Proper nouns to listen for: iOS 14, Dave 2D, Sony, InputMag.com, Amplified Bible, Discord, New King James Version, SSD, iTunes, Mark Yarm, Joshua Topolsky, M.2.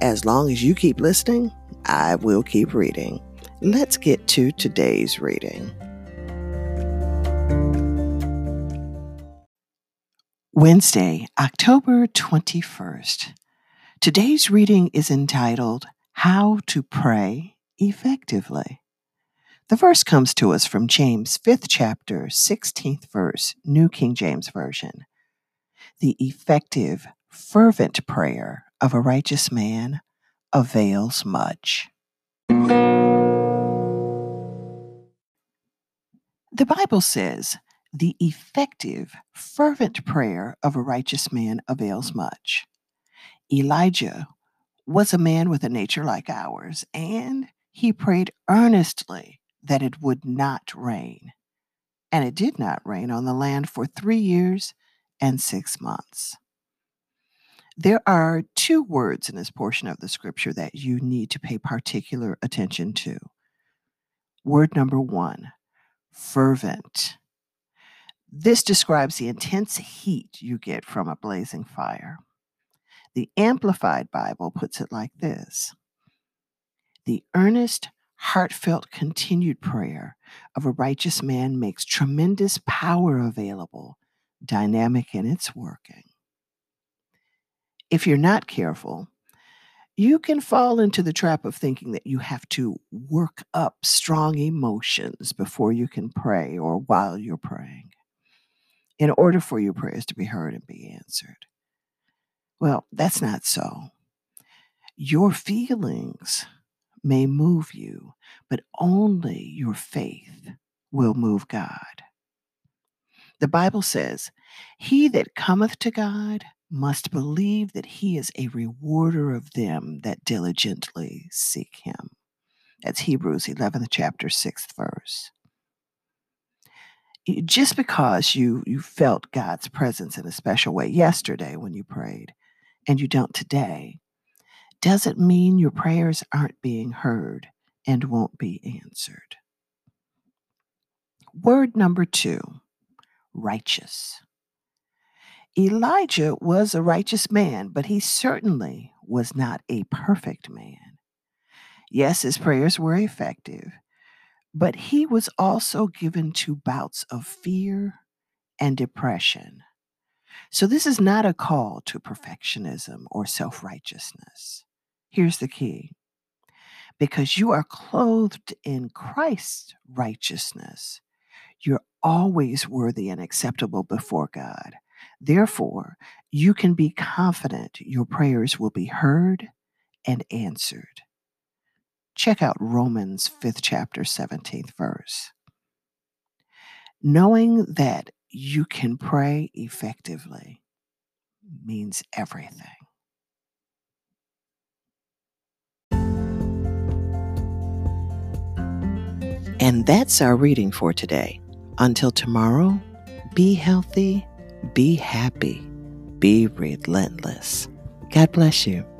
as long as you keep listening, I will keep reading. Let's get to today's reading. Wednesday, October 21st. Today's reading is entitled, How to Pray Effectively. The verse comes to us from James 5th chapter, 16th verse, New King James Version. The effective, fervent prayer of a righteous man avails much. The Bible says, the effective, fervent prayer of a righteous man avails much. Elijah was a man with a nature like ours, and he prayed earnestly that it would not rain. And it did not rain on the land for 3 years and 6 months. There are two words in this portion of the scripture that you need to pay particular attention to. Word number one, fervent. This describes the intense heat you get from a blazing fire. The Amplified Bible puts it like this. The earnest, heartfelt, continued prayer of a righteous man makes tremendous power available, dynamic in its working. If you're not careful, you can fall into the trap of thinking that you have to work up strong emotions before you can pray or while you're praying in order for your prayers to be heard and be answered. Well, that's not so. Your feelings may move you, but only your faith will move God. The Bible says, He that cometh to God must believe that he is a rewarder of them that diligently seek him. That's Hebrews 11th chapter, 6th verse. Just because you felt God's presence in a special way yesterday when you prayed, and you don't today, doesn't mean your prayers aren't being heard and won't be answered. Word number two, righteous. Elijah was a righteous man, but he certainly was not a perfect man. Yes, his prayers were effective, but he was also given to bouts of fear and depression. So this is not a call to perfectionism or self-righteousness. Here's the key. Because you are clothed in Christ's righteousness, you're always worthy and acceptable before God. Therefore, you can be confident your prayers will be heard and answered. Check out Romans 5th chapter, 17th verse. Knowing that you can pray effectively means everything. And that's our reading for today. Until tomorrow, be healthy, be happy, be relentless. God bless you.